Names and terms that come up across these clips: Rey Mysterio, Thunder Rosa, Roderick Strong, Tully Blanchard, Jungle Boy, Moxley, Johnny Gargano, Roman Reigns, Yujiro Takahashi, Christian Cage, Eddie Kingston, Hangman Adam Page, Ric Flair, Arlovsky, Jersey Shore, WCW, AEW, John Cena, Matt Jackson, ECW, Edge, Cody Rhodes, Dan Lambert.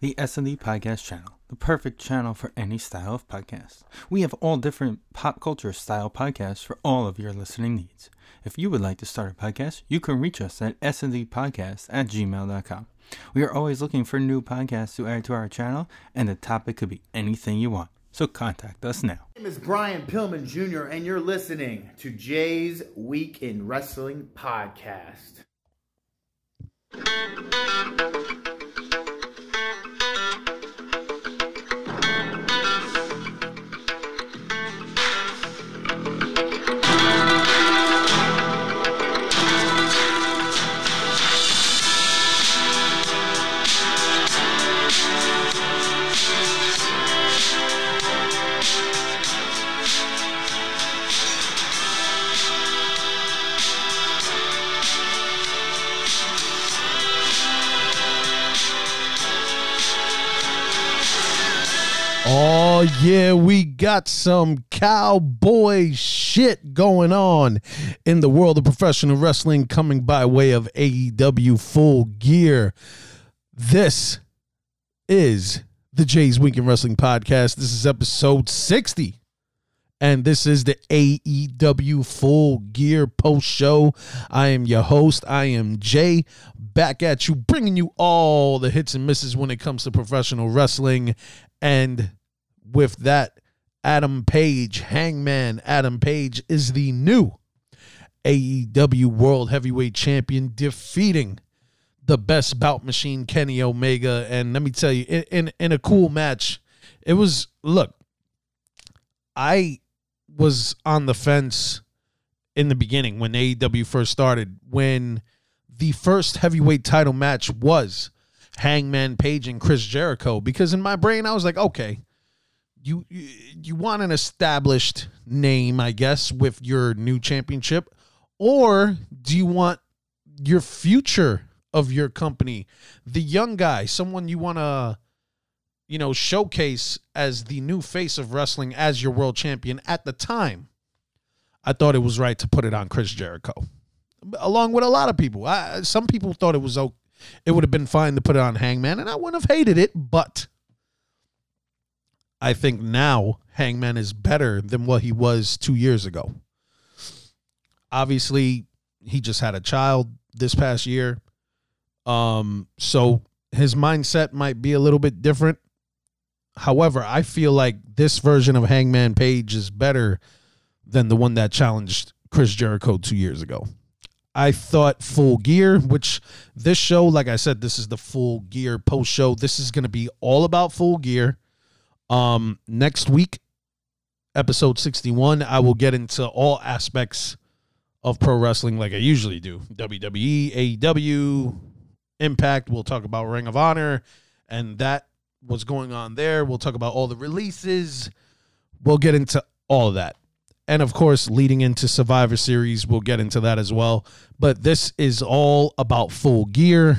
The S&D Podcast Channel, the perfect channel for any style of podcast. We have all different pop culture style podcasts for all of your listening needs. If you would like to start a podcast, you can reach us at sndpodcast@gmail.com. We are always looking for new podcasts to add to our channel, and the topic could be anything you want. So contact us now. My name is Brian Pillman Jr., and you're listening to Jay's Week in Wrestling Podcast. Oh, yeah, we got some cowboy shit going on in the world of professional wrestling coming by way of AEW Full Gear. This is the Jay's Week in Wrestling Podcast. This is episode 60, and this is the AEW Full Gear post show. I am your host. I am Jay, back at you, bringing you all the hits and misses when it comes to professional wrestling. And with that, Adam Page, Hangman Adam Page, is the new AEW World Heavyweight Champion, defeating the best bout machine, Kenny Omega. And let me tell you, in a cool match, it was, look, I was on the fence in the beginning when AEW first started, when the first heavyweight title match was Hangman Page and Chris Jericho, because in my brain I was like, okay, you want an established name, I guess, with your new championship, or do you want your future of your company, the young guy, someone you want to, you know, showcase as the new face of wrestling as your world champion? At the time, I thought it was right to put it on Chris Jericho, along with a lot of people. Some people thought it was okay. It would have been fine to put it on Hangman, and I wouldn't have hated it, but I think now Hangman is better than what he was 2 years ago. Obviously, he just had a child this past year, so his mindset might be a little bit different. However, I feel like this version of Hangman Page is better than the one that challenged Chris Jericho 2 years ago. I thought Full Gear, which this show, like I said, this is the Full Gear post show. This is going to be all about Full Gear. Next week, episode 61, I will get into all aspects of pro wrestling like I usually do. WWE, AEW, Impact. We'll talk about Ring of Honor and that, what's going on there. We'll talk about all the releases. We'll get into all of that. And, of course, leading into Survivor Series, we'll get into that as well. But this is all about Full Gear.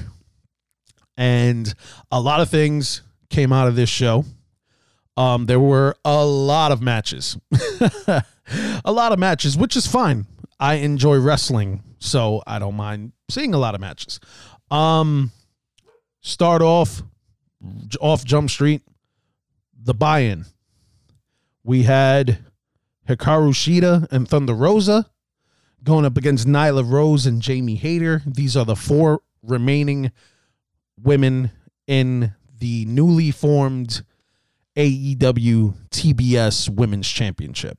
And a lot of things came out of this show. There were a lot of matches. A lot of matches, which is fine. I enjoy wrestling, so I don't mind seeing a lot of matches. Start off Jump Street, the buy-in. We had Hikaru Shida and Thunder Rosa going up against Nyla Rose and Jamie Hayter. These are the four remaining women in the newly formed AEW TBS Women's Championship.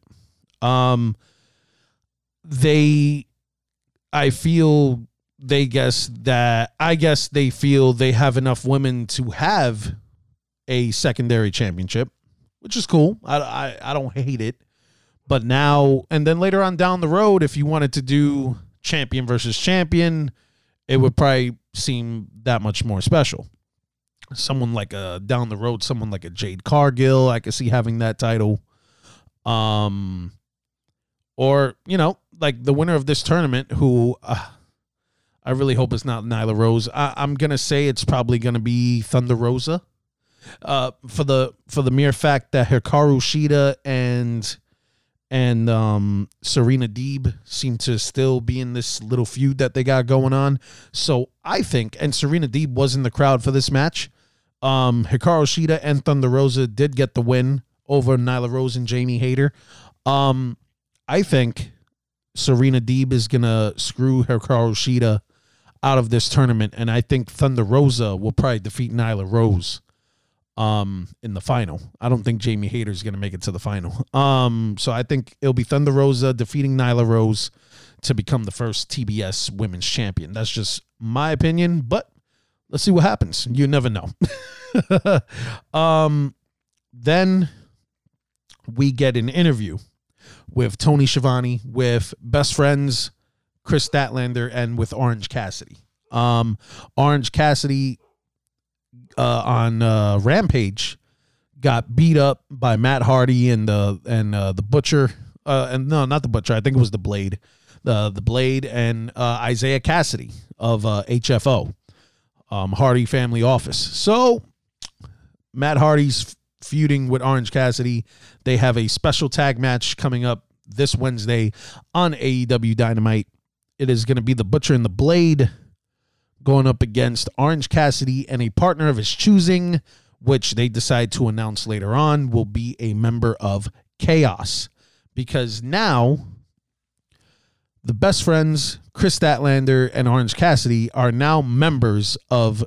I guess they feel they have enough women to have a secondary championship, which is cool. I don't hate it. But now, and then later on down the road, if you wanted to do champion versus champion, it would probably seem that much more special. Someone like down the road, someone like Jade Cargill, I could see having that title. Or, you know, like the winner of this tournament, who I really hope it's not Nyla Rose. I'm going to say it's probably going to be Thunder Rosa. For the mere fact that Hikaru Shida and Serena Deeb seem to still be in this little feud that they got going on. So I think, and Serena Deeb was in the crowd for this match. Hikaru Shida and Thunder Rosa did get the win over Nyla Rose and Jamie Hayter. I think Serena Deeb is going to screw Hikaru Shida out of this tournament, and I think Thunder Rosa will probably defeat Nyla Rose in the final. I don't think Jamie Hayter is going to make it to the final. So I think it'll be Thunder Rosa defeating Nyla Rose to become the first TBS women's champion. That's just my opinion, but let's see what happens. You never know. Then we get an interview with Tony Schiavone, with Best Friends, Chris Statlander, and with Orange Cassidy. Orange Cassidy on Rampage got beat up by Matt Hardy and the Butcher. And no, not the Butcher. I think it was the Blade. The Blade and Isaiah Cassidy of HFO. Hardy family office. So Matt Hardy's feuding with Orange Cassidy. They have a special tag match coming up this Wednesday on AEW Dynamite. It is going to be the Butcher and the Blade going up against Orange Cassidy and a partner of his choosing, which they decide to announce later on will be a member of Chaos, because now the Best Friends, Chris Statlander, and Orange Cassidy are now members of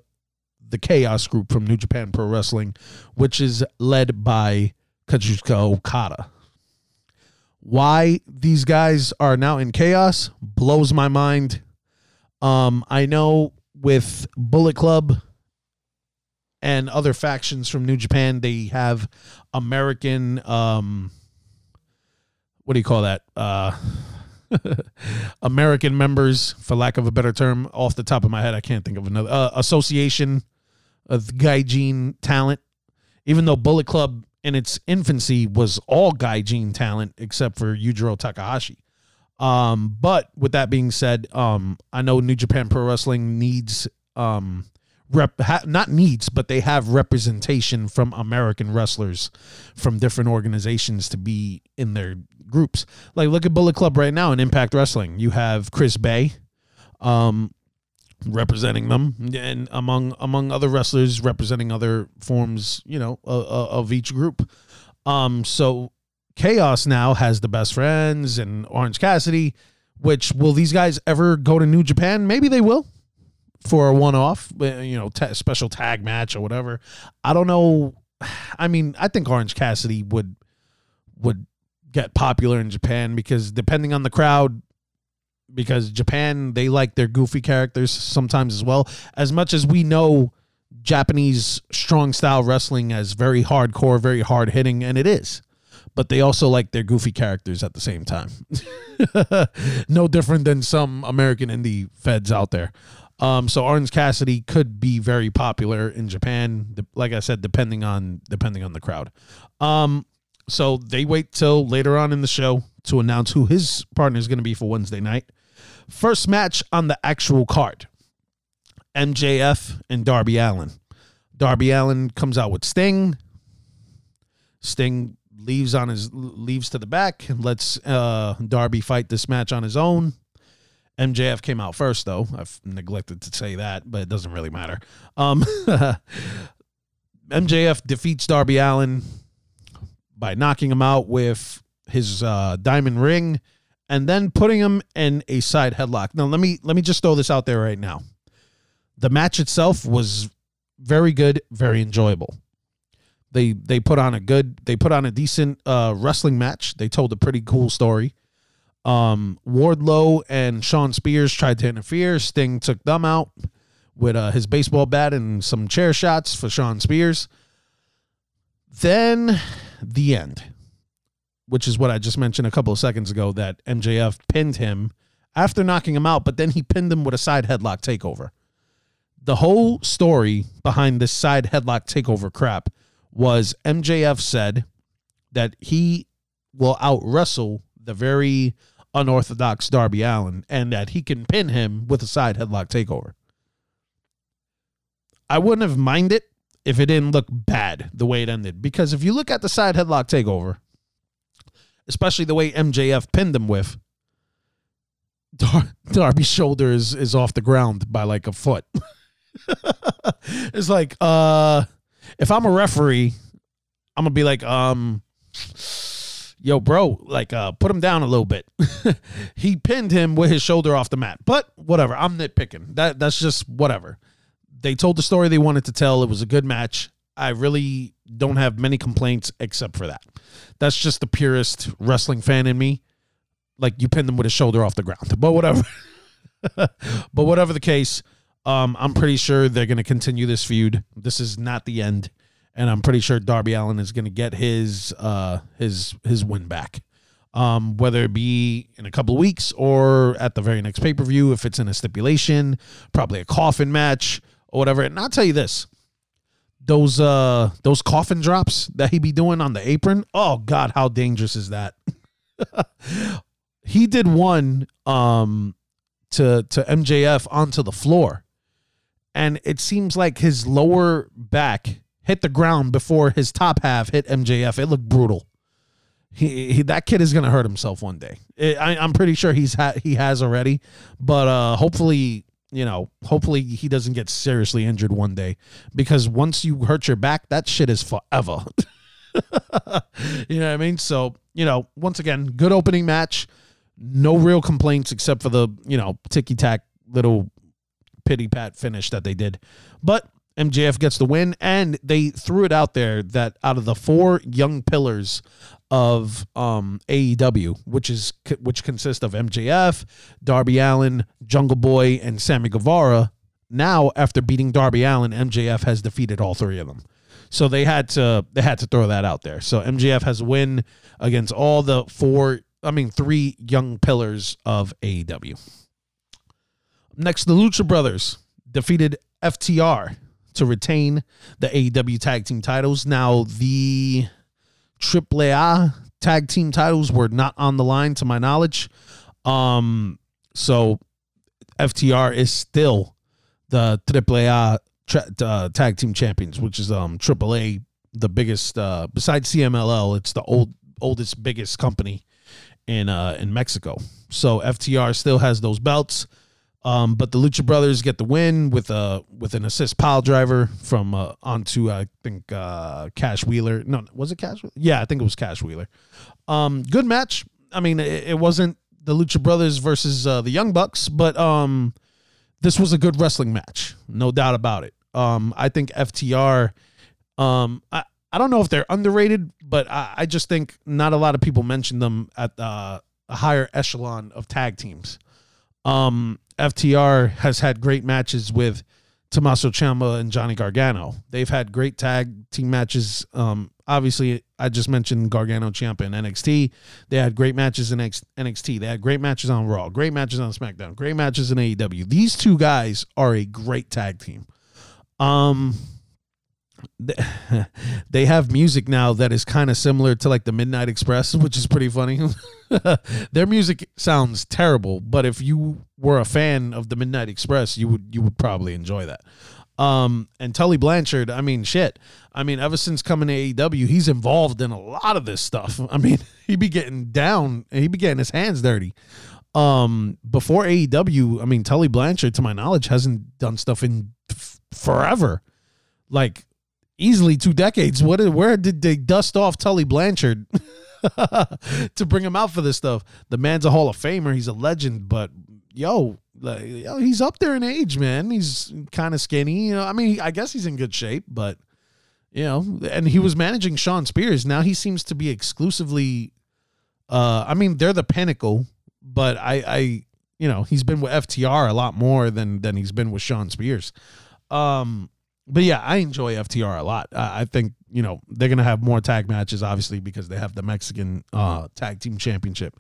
the Chaos group from New Japan Pro Wrestling, which is led by Kazuchika Okada. Why these guys are now in Chaos blows my mind. I know with Bullet Club and other factions from New Japan, they have American, what do you call that? American members, for lack of a better term. Off the top of my head, I can't think of another association of Gaijin talent. Even though Bullet Club in its infancy was all Gaijin talent except for Yujiro Takahashi. But with that being said, I know New Japan Pro Wrestling needs but they have representation from American wrestlers from different organizations to be in their groups. Like, look at Bullet Club right now in Impact Wrestling. You have Chris Bay representing them, and among other wrestlers representing other forms, you know, of each group. So Chaos now has the Best Friends and Orange Cassidy. Which, will these guys ever go to New Japan? Maybe they will. For a one-off, you know, special tag match or whatever. I don't know. I mean, I think Orange Cassidy would get popular in Japan, because depending on the crowd, because Japan, they like their goofy characters sometimes as well. As much as we know Japanese strong style wrestling as very hardcore, very hard hitting, and it is, but they also like their goofy characters at the same time. No different than some American indie feds out there. So Orange Cassidy could be very popular in Japan, like I said, depending on the crowd. So they wait till later on in the show to announce who his partner is going to be for Wednesday night. First match on the actual card: MJF and Darby Allin. Darby Allin comes out with Sting. Sting leaves to the back and lets Darby fight this match on his own. MJF came out first, though. I've neglected to say that, but it doesn't really matter. MJF defeats Darby Allin by knocking him out with his diamond ring and then putting him in a side headlock. Now, let me just throw this out there right now. The match itself was very good, very enjoyable. They put on a decent wrestling match. They told a pretty cool story. Wardlow and Sean Spears tried to interfere. Sting took them out with his baseball bat and some chair shots for Sean Spears. Then the end, which is what I just mentioned a couple of seconds ago, that MJF pinned him after knocking him out, but then he pinned him with a side headlock takeover. The whole story behind this side headlock takeover crap was MJF said that he will out wrestle the very unorthodox Darby Allin, and that he can pin him with a side headlock takeover. I wouldn't have minded if it didn't look bad the way it ended, because if you look at the side headlock takeover, especially the way MJF pinned him with, Darby's shoulder is off the ground by like a foot. It's like, if I'm a referee, I'm gonna be like, yo, bro, like, put him down a little bit. He pinned him with his shoulder off the mat. But whatever, I'm nitpicking. That's just whatever. They told the story they wanted to tell. It was a good match. I really don't have many complaints except for that. That's just the purest wrestling fan in me. Like, you pinned him with his shoulder off the ground. But whatever. But whatever the case, I'm pretty sure they're going to continue this feud. This is not the end. And I'm pretty sure Darby Allin is going to get his win back, whether it be in a couple of weeks or at the very next pay-per-view, if it's in a stipulation, probably a coffin match or whatever. And I'll tell you this, those coffin drops that he be doing on the apron, oh, God, how dangerous is that? He did one to MJF onto the floor, and it seems like his lower back hit the ground before his top half hit MJF. It looked brutal. That kid is going to hurt himself one day. I'm pretty sure he has already, but hopefully, you know, hopefully he doesn't get seriously injured one day, because once you hurt your back, that shit is forever. You know what I mean? So, you know, once again, good opening match. No real complaints except for the, you know, ticky-tack little pity-pat finish that they did. But MJF gets the win, and they threw it out there that out of the four young pillars of AEW, which consist of MJF, Darby Allin, Jungle Boy, and Sammy Guevara, now after beating Darby Allin, MJF has defeated all three of them. So they had to throw that out there. So MJF has a win against all the three young pillars of AEW. Next, the Lucha Brothers defeated FTR to retain the AEW tag team titles. Now, the AAA tag team titles were not on the line to my knowledge. So FTR is still the AAA tag team champions, which is AAA, the biggest, besides CMLL, it's the oldest, biggest company in Mexico. So FTR still has those belts. But the Lucha Brothers get the win with an assist pile driver from onto, I think, Cash Wheeler. No, was it Cash? Yeah, I think it was Cash Wheeler. Good match. I mean, it wasn't the Lucha Brothers versus the Young Bucks, but this was a good wrestling match, no doubt about it. I think FTR, I don't know if they're underrated, but I just think not a lot of people mention them at a higher echelon of tag teams. FTR has had great matches with Tommaso Ciampa and Johnny Gargano. They've had great tag team matches. Obviously, I just mentioned Gargano, Ciampa, and NXT. They had great matches in NXT. They had great matches on Raw, great matches on SmackDown, great matches in AEW. These two guys are a great tag team. They have music now that is kind of similar to like the Midnight Express, which is pretty funny. Their music sounds terrible, but if you were a fan of the Midnight Express, you would probably enjoy that. And Tully Blanchard, I mean, shit. I mean, ever since coming to AEW, he's involved in a lot of this stuff. I mean, he be getting down and he be getting his hands dirty. Before AEW, I mean, Tully Blanchard, to my knowledge, hasn't done stuff in forever. Like, easily 2 decades. Where did they dust off Tully Blanchard to bring him out for this stuff? The man's a Hall of Famer. He's a legend, but yo, he's up there in age, man. He's kind of skinny. You know, I mean, I guess he's in good shape, but, you know, and he was managing Sean Spears. Now he seems to be exclusively, I mean, they're the pinnacle, but I you know, he's been with FTR a lot more than he's been with Sean Spears. But yeah, I enjoy FTR a lot. I think, you know, they're going to have more tag matches, obviously, because they have the Mexican tag team championship.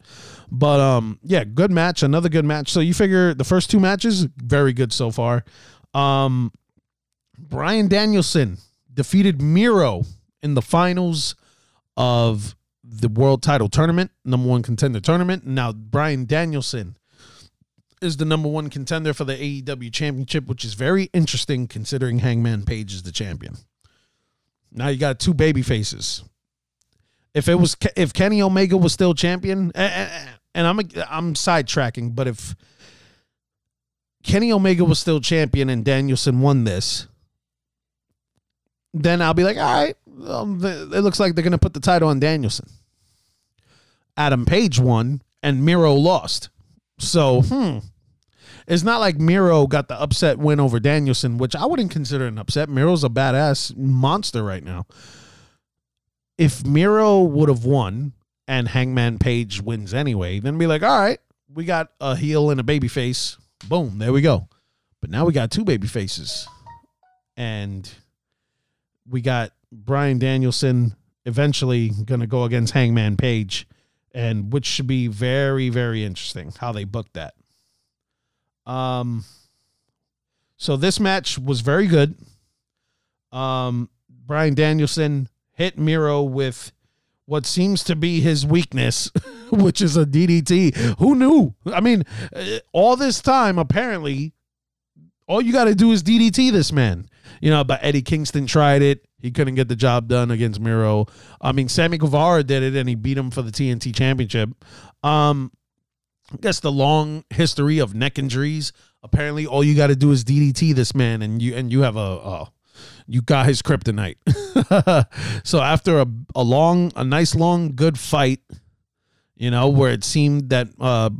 But yeah, good match. Another good match. So you figure the first 2 matches, very good so far. Bryan Danielson defeated Miro in the finals of the world title tournament, #1 contender tournament. Now, Bryan Danielson is the #1 contender for the AEW championship, which is very interesting considering Hangman Page is the champion. Now you got 2 baby faces. If Kenny Omega was still champion, and I'm sidetracking, but if Kenny Omega was still champion and Danielson won this, then I'll be like, all right, it looks like they're going to put the title on Danielson. Adam Page won and Miro lost. So, it's not like Miro got the upset win over Danielson, which I wouldn't consider an upset. Miro's a badass monster right now. If Miro would have won and Hangman Page wins anyway, then be like, all right, we got a heel and a baby face. Boom, there we go. But now we got two baby faces. And we got Bryan Danielson eventually going to go against Hangman Page, and which should be very, very interesting how they booked that. So this match was very good. Bryan Danielson hit Miro with what seems to be his weakness, which is a DDT. Who knew? I mean, all this time, apparently, all you got to do is DDT this man. You know, but Eddie Kingston tried it. He couldn't get the job done against Miro. I mean, Sammy Guevara did it, and he beat him for the TNT Championship. I guess the long history of neck injuries. Apparently, all you got to do is DDT this man, and you have you got his kryptonite. So after a nice long good fight, you know, where it seemed that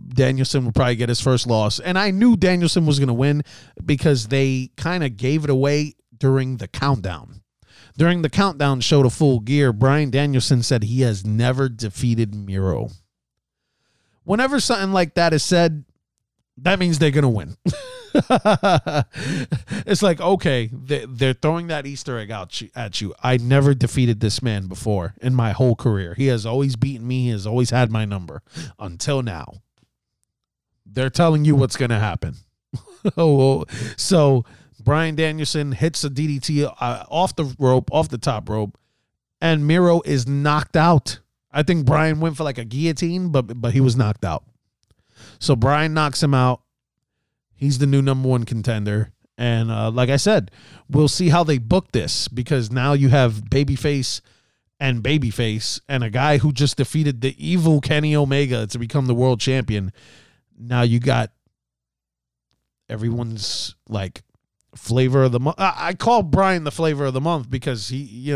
Danielson would probably get his first loss, and I knew Danielson was going to win because they kind of gave it away during the countdown. During the countdown show to Full Gear, Bryan Danielson said he has never defeated Miro. Whenever something like that is said, that means they're going to win. It's like, okay, they're throwing that Easter egg out at you. I never defeated this man before in my whole career. He has always beaten me. He has always had my number until now. They're telling you what's going to happen. So Bryan Danielson hits a DDT off the top rope, and Miro is knocked out. I think Bryan went for like a guillotine, but he was knocked out. So Bryan knocks him out. He's the new #1 contender. And like I said, we'll see how they book this, because now you have babyface and a guy who just defeated the evil Kenny Omega to become the world champion. Now you got everyone's like flavor of the month. I call Bryan the flavor of the month because he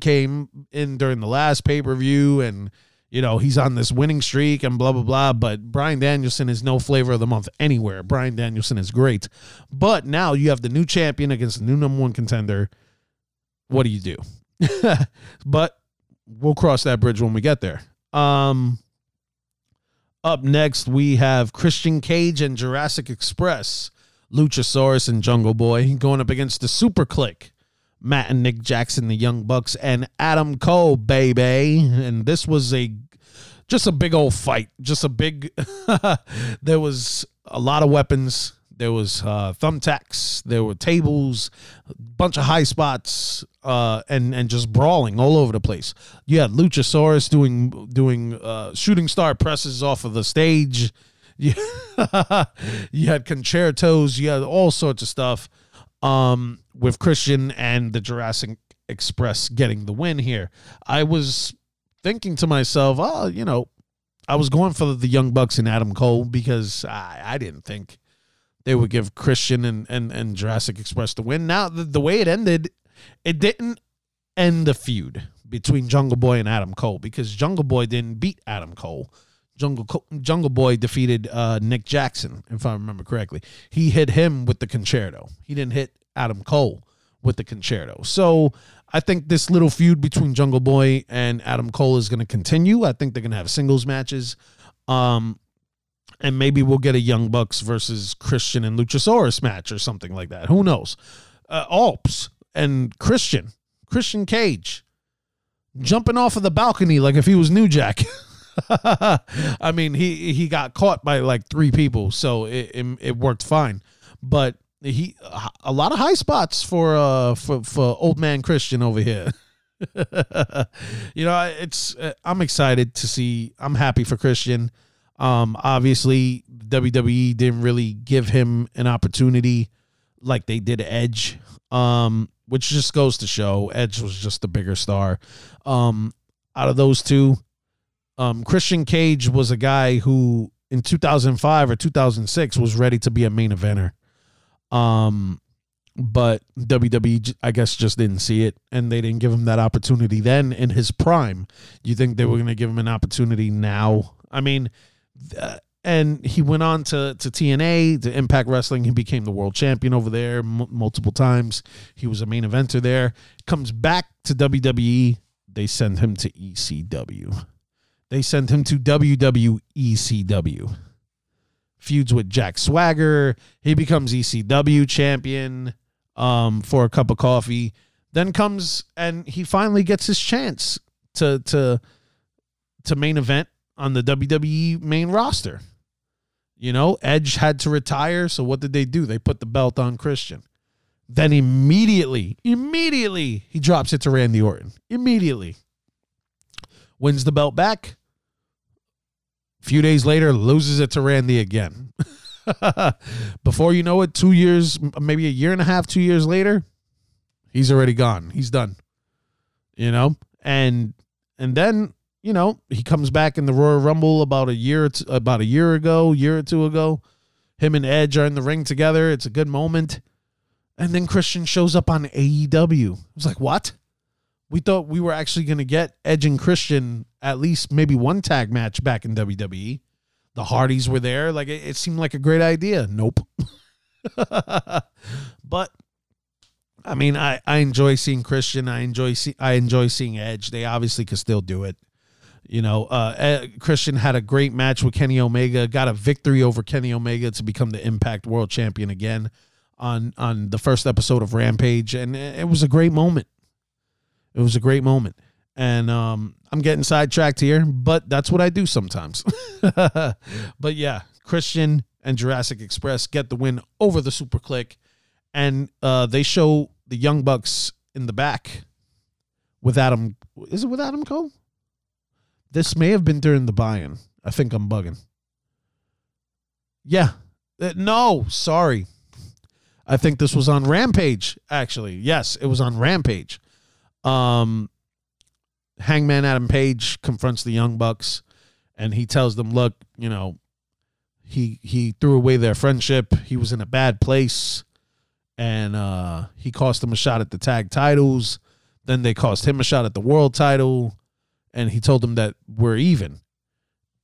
came in during the last pay-per-view, and you know, he's on this winning streak and blah, blah, blah. But Bryan Danielson is no flavor of the month anywhere. Bryan Danielson is great. But now you have the new champion against the new #1 contender. What do you do? But we'll cross that bridge when we get there. Up next, we have Christian Cage and Jurassic Express, Luchasaurus and Jungle Boy, going up against the Super Clique, Matt and Nick Jackson, the Young Bucks, and Adam Cole, baby. And this was just a big old fight. Just a big, there was a lot of weapons. There was thumbtacks. There were tables, a bunch of high spots, and just brawling all over the place. You had Luchasaurus doing shooting star presses off of the stage. You had concertos. You had all sorts of stuff. With Christian and the Jurassic Express getting the win here. I was thinking to myself, I was going for the Young Bucks and Adam Cole because I didn't think they would give Christian and Jurassic Express the win. Now, the way it ended, it didn't end the feud between Jungle Boy and Adam Cole because Jungle Boy didn't beat Adam Cole. Jungle Boy defeated Nick Jackson, if I remember correctly. He hit him with the concerto. He didn't hit Adam Cole with the concerto. So I think this little feud between Jungle Boy and Adam Cole is going to continue. I think they're going to have singles matches. And maybe we'll get a Young Bucks versus Christian and Luchasaurus match or something like that. Who knows? Alps and Christian Cage jumping off of the balcony like if he was New Jack. I mean, he got caught by like three people, so it worked fine. But a lot of high spots for old man Christian over here. I'm excited to see. I'm happy for Christian. Obviously WWE didn't really give him an opportunity like they did Edge, which just goes to show Edge was just the bigger star. Out of those two, Christian Cage was a guy who in 2005 or 2006 was ready to be a main eventer. But WWE, I guess, just didn't see it, and they didn't give him that opportunity then in his prime. You think they were going to give him an opportunity now? I mean, and he went on to TNA, to Impact Wrestling. He became the world champion over there multiple times. He was a main eventer there. Comes back to WWE. They send him to ECW. They send him to WWECW. Feuds with Jack Swagger. He becomes ECW champion for a cup of coffee. Then comes and he finally gets his chance to main event on the WWE main roster. You know, Edge had to retire, so what did they do? They put the belt on Christian. Then immediately, he drops it to Randy Orton. Immediately. Wins the belt back. A few days later, loses it to Randy again. Before you know it, 2 years, maybe a year and a half, 2 years later, he's already gone. He's done. You know? And then, you know, he comes back in the Royal Rumble about a year or two ago. Him and Edge are in the ring together. It's a good moment. And then Christian shows up on AEW. I was like, what? We thought we were actually going to get Edge and Christian at least maybe one tag match back in WWE. The Hardys were there. Like, it seemed like a great idea. Nope. But, I mean, I enjoy seeing Christian. I enjoy seeing Edge. They obviously could still do it. You know, Christian had a great match with Kenny Omega. Got a victory over Kenny Omega to become the Impact World Champion again on the first episode of Rampage, and it was a great moment. It was a great moment, and I'm getting sidetracked here, but that's what I do sometimes. But yeah, Christian and Jurassic Express get the win over the Super Click, and they show the Young Bucks in the back with Adam. Is it with Adam Cole? This may have been during the buy-in. I think I'm bugging. Yeah. No, sorry. I think this was on Rampage, actually. Yes, it was on Rampage. Hangman Adam Page confronts the Young Bucks, and he tells them, look, you know, he threw away their friendship. He was in a bad place, and he cost them a shot at the tag titles. Then they cost him a shot at the world title, and he told them that we're even.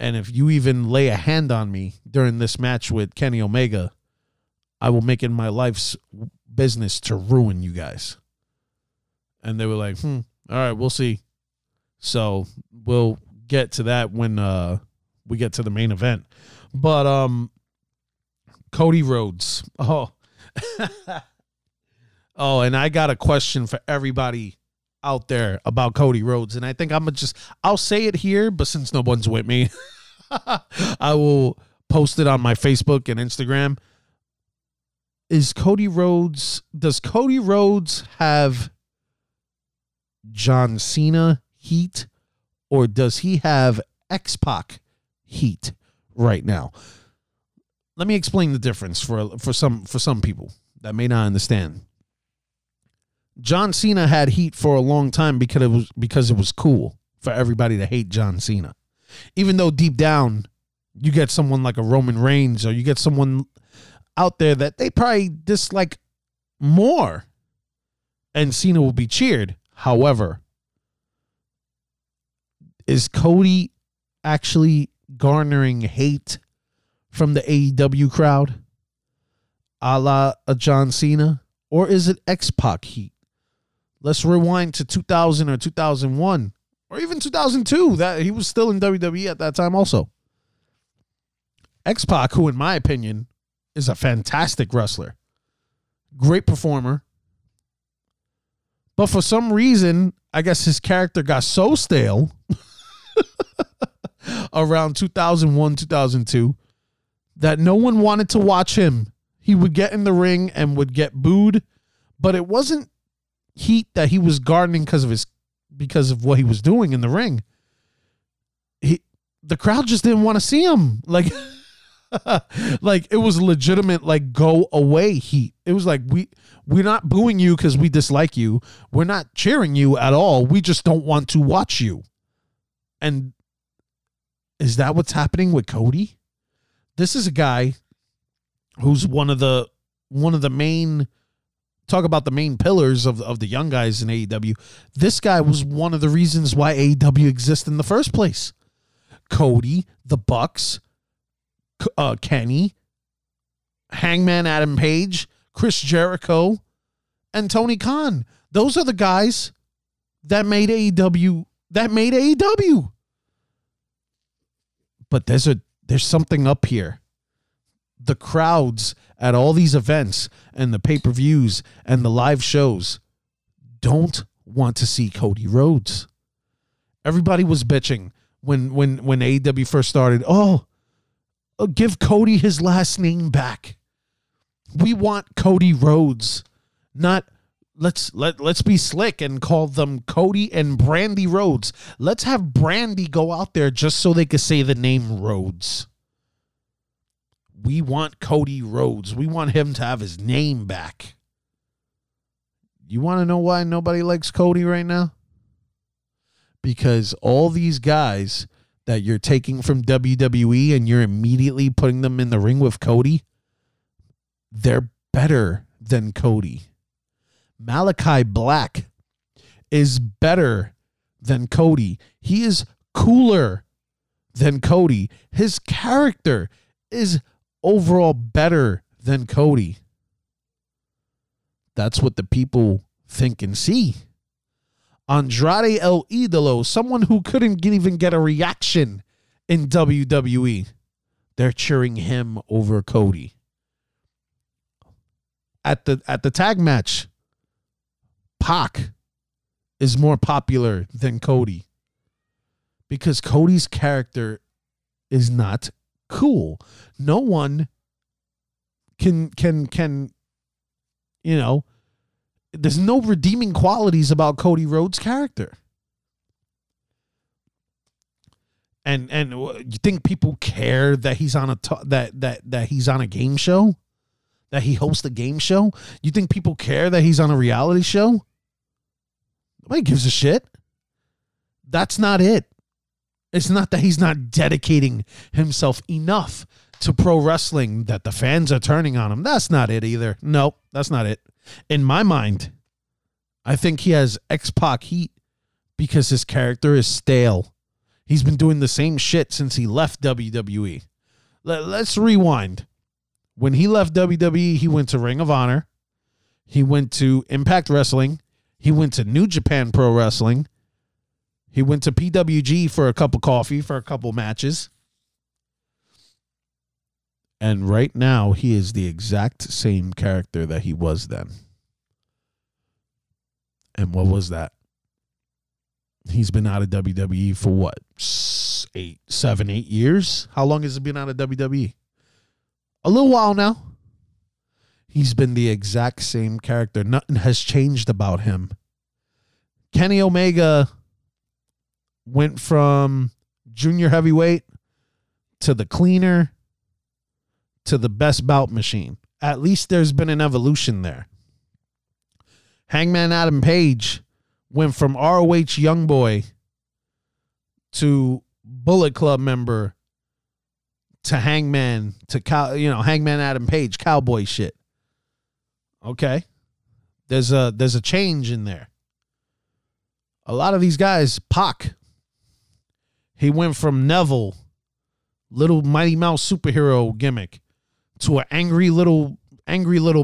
And if you even lay a hand on me during this match with Kenny Omega, I will make it my life's business to ruin you guys. And they were like, all right, we'll see. So we'll get to that when we get to the main event. But Cody Rhodes. Oh. Oh, and I got a question for everybody out there about Cody Rhodes. And I think I'll say it here, but since no one's with me, I will post it on my Facebook and Instagram. Does Cody Rhodes have John Cena heat, or does he have X-Pac heat right now? Let me explain the difference for some people that may not understand. John Cena had heat for a long time because it was cool for everybody to hate John Cena. Even though deep down you get someone like a Roman Reigns, or you get someone out there that they probably dislike more, and Cena will be cheered. However, is Cody actually garnering hate from the AEW crowd, a la a John Cena, or is it X-Pac heat? Let's rewind to 2000 or 2001 or even 2002. That he was still in WWE at that time also. X-Pac, who in my opinion is a fantastic wrestler, great performer, but for some reason, I guess his character got so stale around 2001, 2002, that no one wanted to watch him. He would get in the ring and would get booed, but it wasn't heat that he was gardening because of what he was doing in the ring. The crowd just didn't want to see him. Like. Like, it was legitimate, like, go away heat. It was like, we're not booing you because we dislike you. We're not cheering you at all. We just don't want to watch you. And is that what's happening with Cody? This is a guy who's one of the main talk about the main pillars of the young guys in AEW, this guy was one of the reasons why AEW exists in the first place. Cody, the Bucks, Kenny, Hangman Adam Page, Chris Jericho, and Tony Khan. Those are the guys that made AEW. But there's something up here. The crowds at all these events and the pay-per-views and the live shows don't want to see Cody Rhodes. Everybody was bitching when AEW first started. Oh, give Cody his last name back. We want Cody Rhodes, not let's be slick and call them Cody and Brandy Rhodes. Let's have Brandy go out there just so they could say the name Rhodes. We want Cody Rhodes. We want him to have his name back. You want to know why nobody likes Cody right now? Because all these guys that you're taking from WWE and you're immediately putting them in the ring with Cody, they're better than Cody. Malachi Black is better than Cody. He is cooler than Cody. His character is overall better than Cody. That's what the people think and see. Andrade El Ídolo, someone who couldn't even get a reaction in WWE. They're cheering him over Cody. At the tag match, Pac is more popular than Cody because Cody's character is not cool. No one can you know, there's no redeeming qualities about Cody Rhodes' character. And you think people care that he's on that he's on a game show? That he hosts a game show? You think people care that he's on a reality show? Nobody gives a shit. That's not it. It's not that he's not dedicating himself enough to pro wrestling that the fans are turning on him. That's not it either. No, that's not it. In my mind, I think he has X-Pac heat because his character is stale. He's been doing the same shit since he left WWE. Let's rewind. When he left WWE, he went to Ring of Honor. He went to Impact Wrestling. He went to New Japan Pro Wrestling. He went to PWG for a cup of coffee, for a couple matches. And right now, he is the exact same character that he was then. And what was that? He's been out of WWE for what? 8 years? How long has he been out of WWE? A little while now. He's been the exact same character. Nothing has changed about him. Kenny Omega went from junior heavyweight to the cleaner to the best bout machine. At least there's been an evolution there. Hangman Adam Page went from ROH Young Boy to Bullet Club member to Hangman, to Hangman Adam Page, cowboy shit. Okay. There's a change in there. A lot of these guys, Pac, he went from Neville, little Mighty Mouse superhero gimmick, to an angry little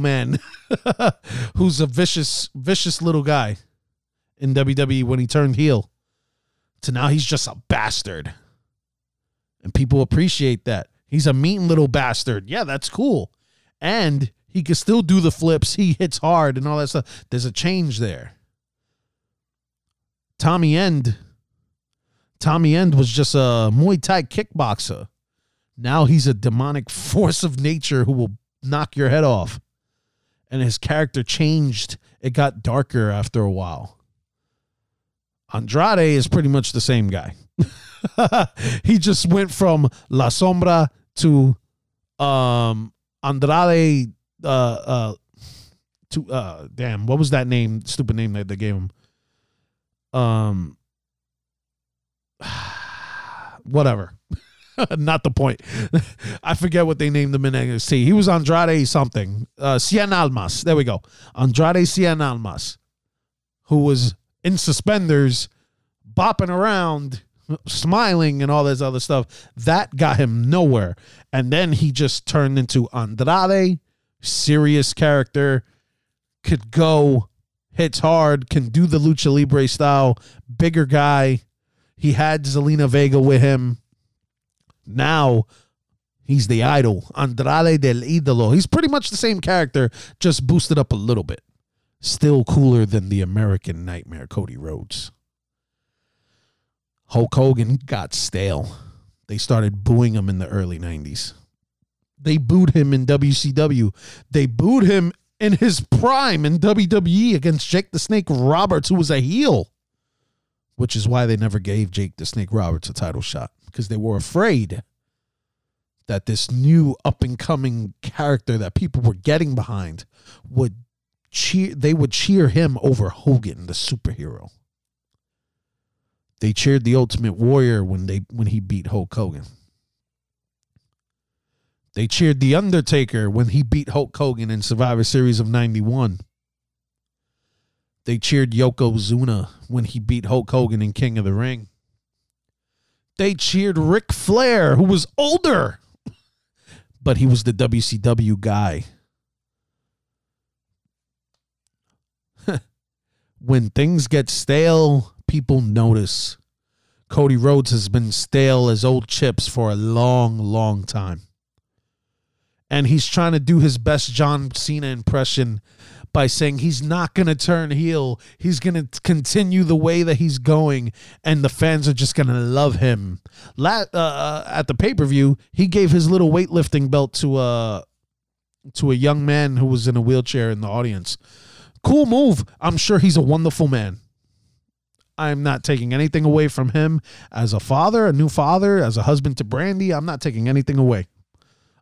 man who's a vicious little guy in WWE when he turned heel, to now he's just a bastard. And people appreciate that. He's a mean little bastard. Yeah, that's cool. And he can still do the flips. He hits hard and all that stuff. There's a change there. Tommy End was just a Muay Thai kickboxer. Now he's a demonic force of nature who will knock your head off. And his character changed. It got darker after a while. Andrade is pretty much the same guy. He just went from La Sombra to Andrade to damn, what was that name? Stupid name that they gave him. Whatever. Not the point. I forget what they named him in NXT. He was Andrade something. Cien Almas. There we go. Andrade Cien Almas, who was in suspenders, bopping around, smiling and all this other stuff. That got him nowhere. And then he just turned into Andrade, serious character, could go, hits hard, can do the Lucha Libre style, bigger guy. He had Zelina Vega with him. Now he's the idol, Andrade El Ídolo. He's pretty much the same character, just boosted up a little bit. Still cooler than the American Nightmare, Cody Rhodes. Hulk Hogan got stale. They started booing him in the early 90s. They booed him in WCW. They booed him in his prime in WWE against Jake the Snake Roberts, who was a heel, which is why they never gave Jake the Snake Roberts a title shot, because they were afraid that this new up-and-coming character that people were getting behind would cheer. They would cheer him over Hogan, the superhero. They cheered the Ultimate Warrior when he beat Hulk Hogan. They cheered The Undertaker when he beat Hulk Hogan in Survivor Series of 91. They cheered Yokozuna when he beat Hulk Hogan in King of the Ring. They cheered Ric Flair, who was older, but he was the WCW guy. When things get stale, people notice. Cody Rhodes has been stale as old chips for a long, long time. And he's trying to do his best John Cena impression by saying he's not going to turn heel. He's going to continue the way that he's going, and the fans are just going to love him. At the pay-per-view, he gave his little weightlifting belt to a young man who was in a wheelchair in the audience. Cool move. I'm sure he's a wonderful man. I'm not taking anything away from him as a father, a new father, as a husband to Brandy. I'm not taking anything away.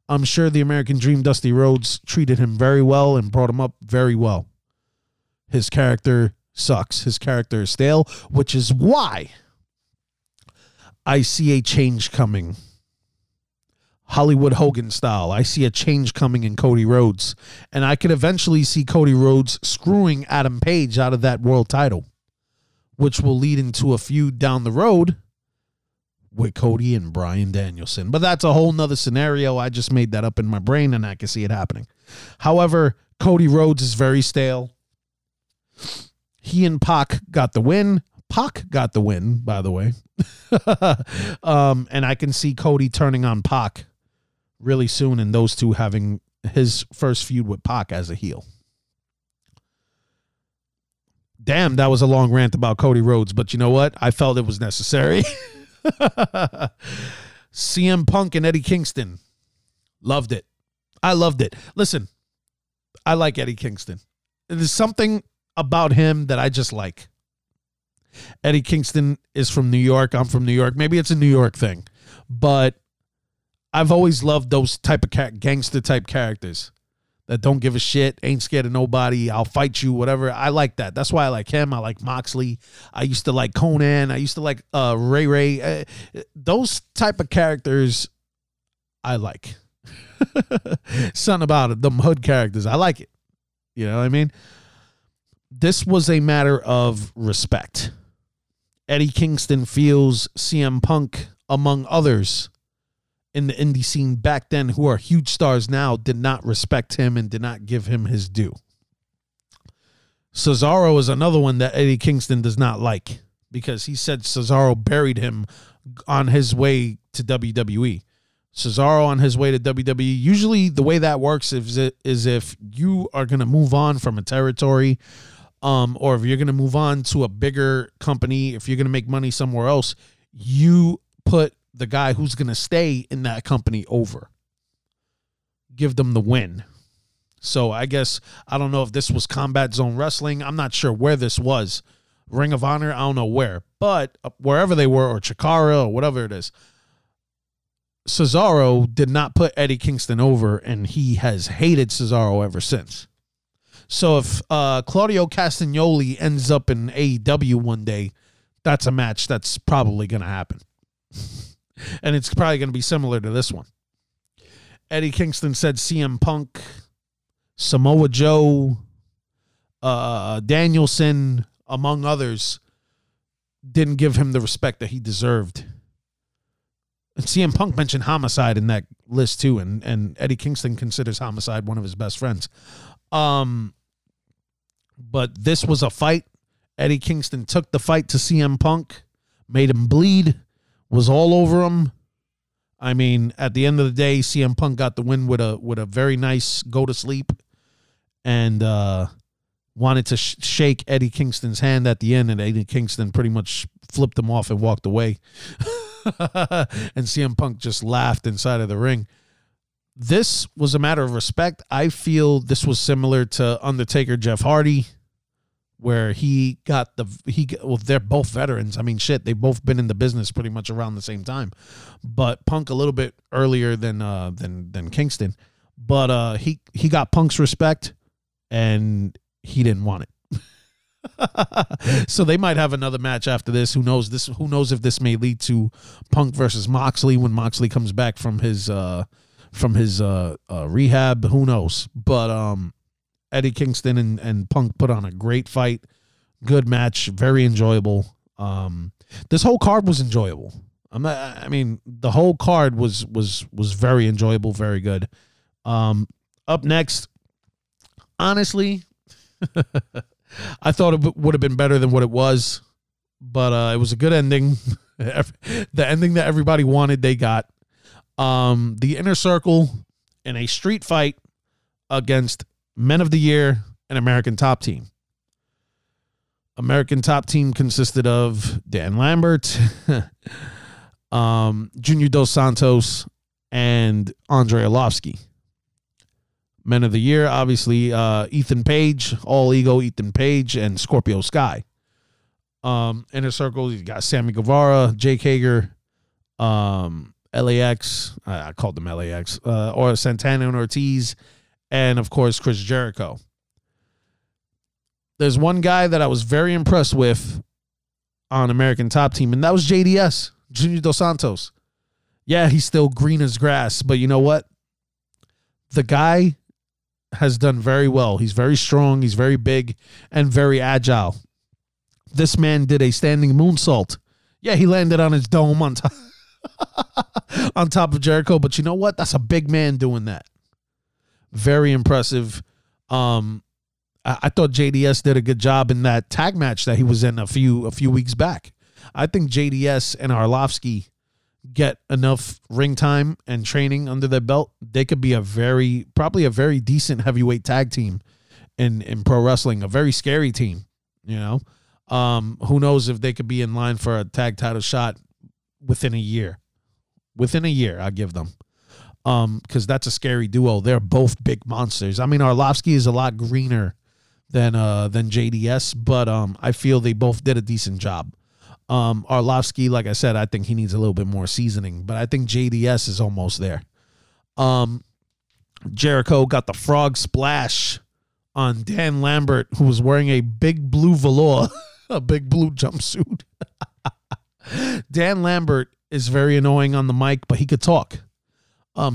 I'm sure the American Dream, Dusty Rhodes, treated him very well and brought him up very well. His character sucks. His character is stale, which is why I see a change coming. Hollywood Hogan style. I see a change coming in Cody Rhodes. And I could eventually see Cody Rhodes screwing Adam Page out of that world title, which will lead into a feud down the road with Cody and Bryan Danielson. But that's a whole nother scenario. I just made that up in my brain and I can see it happening. However, Cody Rhodes is very stale. He and Pac got the win. Pac got the win, by the way. And I can see Cody turning on Pac really soon and those two having his first feud with Pac as a heel. Damn, that was a long rant about Cody Rhodes, but you know what? I felt it was necessary. CM Punk and Eddie Kingston. Loved it. I loved it. Listen, I like Eddie Kingston. There's something about him that I just like. Eddie Kingston is from New York. I'm from New York. Maybe it's a New York thing, but I've always loved those type of gangster type characters that don't give a shit, ain't scared of nobody, I'll fight you, whatever. I like that. That's why I like him. I like Moxley. I used to like Conan. I used to like Ray Ray. Those type of characters I like. Something about it, them hood characters. I like it. You know what I mean? This was a matter of respect. Eddie Kingston feels CM Punk, among others, in the indie scene back then, who are huge stars now, did not respect him and did not give him his due. Cesaro is another one that Eddie Kingston does not like, because he said Cesaro buried him on his way to WWE. Cesaro on his way to WWE. Usually the way that works is if you are going to move on from a territory, or if you're going to move on to a bigger company, if you're going to make money somewhere else, you put the guy who's going to stay in that company over. Give them the win. So I guess, I don't know if this was Combat Zone Wrestling. I'm not sure where this was. Ring of Honor, I don't know where. But wherever they were, or Chikara, or whatever it is, Cesaro did not put Eddie Kingston over, and he has hated Cesaro ever since. So if Claudio Castagnoli ends up in AEW one day, that's a match that's probably going to happen. And it's probably going to be similar to this one. Eddie Kingston said CM Punk, Samoa Joe, Danielson, among others, didn't give him the respect that he deserved. And CM Punk mentioned Homicide in that list too, and Eddie Kingston considers Homicide one of his best friends. But this was a fight. Eddie Kingston took the fight to CM Punk, made him bleed, was all over him. I mean, at the end of the day, CM Punk got the win with a very nice go to sleep, and wanted to shake Eddie Kingston's hand at the end, and Eddie Kingston pretty much flipped him off and walked away. And CM Punk just laughed inside of the ring. This was a matter of respect. I feel this was similar to Undertaker Jeff Hardy, where they're both veterans. I mean, shit, they've both been in the business pretty much around the same time, but Punk a little bit earlier than Kingston, but he got Punk's respect and he didn't want it. So they might have another match after this. Who knows if this may lead to Punk versus Moxley when Moxley comes back from his rehab. Who knows? But Eddie Kingston and Punk put on a great fight. Good match. Very enjoyable. This whole card was enjoyable. The whole card was very enjoyable. Very good. Up next, honestly, I thought it would have been better than what it was, but it was a good ending. The ending that everybody wanted, they got. The Inner Circle in a street fight against Men of the Year and American Top Team. American Top Team consisted of Dan Lambert, Junior Dos Santos, and Andre Arlovsky. Men of the Year, obviously, Ethan Page, All Ego Ethan Page, and Scorpio Sky. Inner Circle, you got Sammy Guevara, Jake Hager, LAX, I called them LAX, or Santana and Ortiz, and, of course, Chris Jericho. There's one guy that I was very impressed with on American Top Team, and that was JDS, Junior Dos Santos. Yeah, he's still green as grass, but you know what? The guy has done very well. He's very strong. He's very big and very agile. This man did a standing moonsault. Yeah, he landed on his dome on top of Jericho. But you know what? That's a big man doing that. Very impressive. I thought JDS did a good job in that tag match that he was in a few weeks back. I think JDS and Arlovsky get enough ring time and training under their belt, they could be probably a very decent heavyweight tag team in pro wrestling, a very scary team, you know. Who knows if they could be in line for a tag title shot within a year. Within a year, I give them. Because that's a scary duo. They're both big monsters. I mean, Arlovsky is a lot greener than JDS, but I feel they both did a decent job. Arlovsky, like I said, I think he needs a little bit more seasoning, but I think JDS is almost there. Jericho got the frog splash on Dan Lambert, who was wearing a big blue velour, a big blue jumpsuit. Dan Lambert is very annoying on the mic, but he could talk.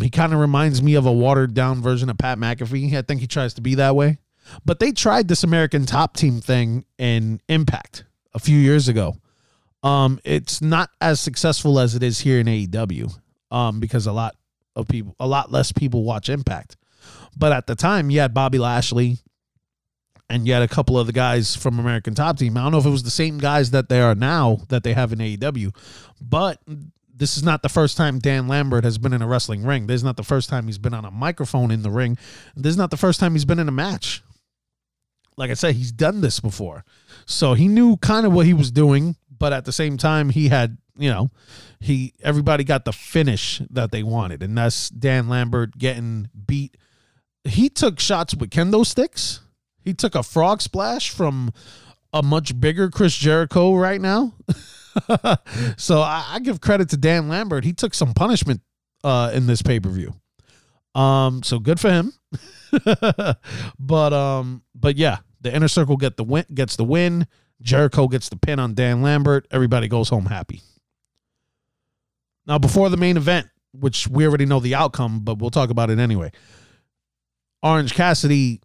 He kind of reminds me of a watered down version of Pat McAfee. I think he tries to be that way, but they tried this American Top Team thing in Impact a few years ago. It's not as successful as it is here in AEW, because a lot less people watch Impact. But at the time, you had Bobby Lashley and you had a couple of the guys from American Top Team. I don't know if it was the same guys that they are now that they have in AEW, but this is not the first time Dan Lambert has been in a wrestling ring. This is not the first time he's been on a microphone in the ring. This is not the first time he's been in a match. Like I said, he's done this before. So he knew kind of what he was doing. But at the same time, he had, you know, everybody got the finish that they wanted. And that's Dan Lambert getting beat. He took shots with kendo sticks. He took a frog splash from a much bigger Chris Jericho right now. So I give credit to Dan Lambert. He took some punishment in this pay-per-view. So good for him. But yeah, the Inner Circle gets the win. Jericho gets the pin on Dan Lambert. Everybody goes home happy. Now, before the main event, which we already know the outcome, but we'll talk about it anyway, Orange Cassidy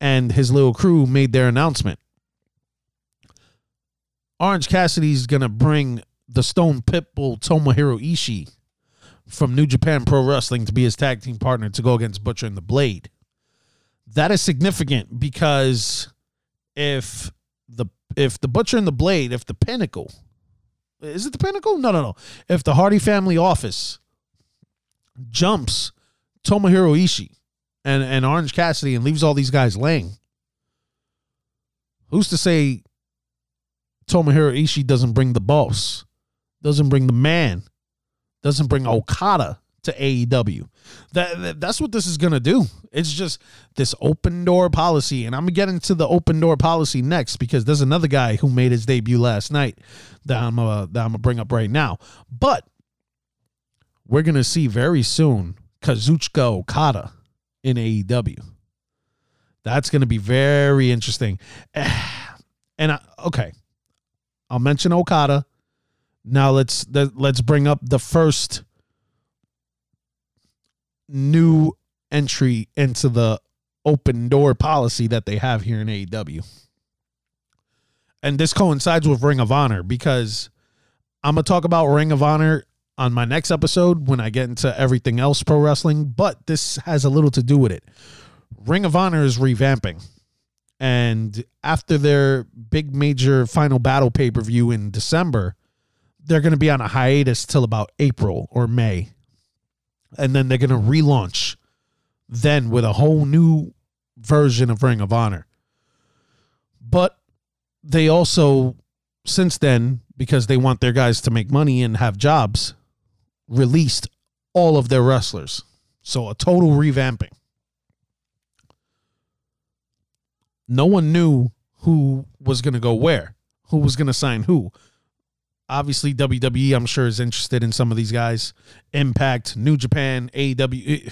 and his little crew made their announcement. Orange Cassidy's going to bring the Stone Pitbull Tomohiro Ishii from New Japan Pro Wrestling to be his tag team partner to go against Butcher and the Blade. That is significant because if the Butcher and the Blade, if the Pinnacle, is it the Pinnacle? No. If the Hardy Family Office jumps Tomohiro Ishii and Orange Cassidy and leaves all these guys laying, who's to say Tomohiro Ishii doesn't bring the boss, doesn't bring the man, doesn't bring Okada to AEW? That's what this is going to do. It's just this open door policy. And I'm going to get into the open door policy next because there's another guy who made his debut last night that I'm going to bring up right now. But we're going to see very soon Kazuchika Okada in AEW. That's going to be very interesting. And I'll mention Okada. Now let's bring up the first new entry into the open door policy that they have here in AEW. And this coincides with Ring of Honor because I'm going to talk about Ring of Honor on my next episode when I get into everything else pro wrestling, but this has a little to do with it. Ring of Honor is revamping. And after their big major final battle pay-per-view in December, they're going to be on a hiatus till about April or May. And then they're going to relaunch then with a whole new version of Ring of Honor. But they also, since then, because they want their guys to make money and have jobs, released all of their wrestlers. So a total revamping. No one knew who was going to go where, who was going to sign who. Obviously, WWE, I'm sure, is interested in some of these guys. Impact, New Japan, AEW.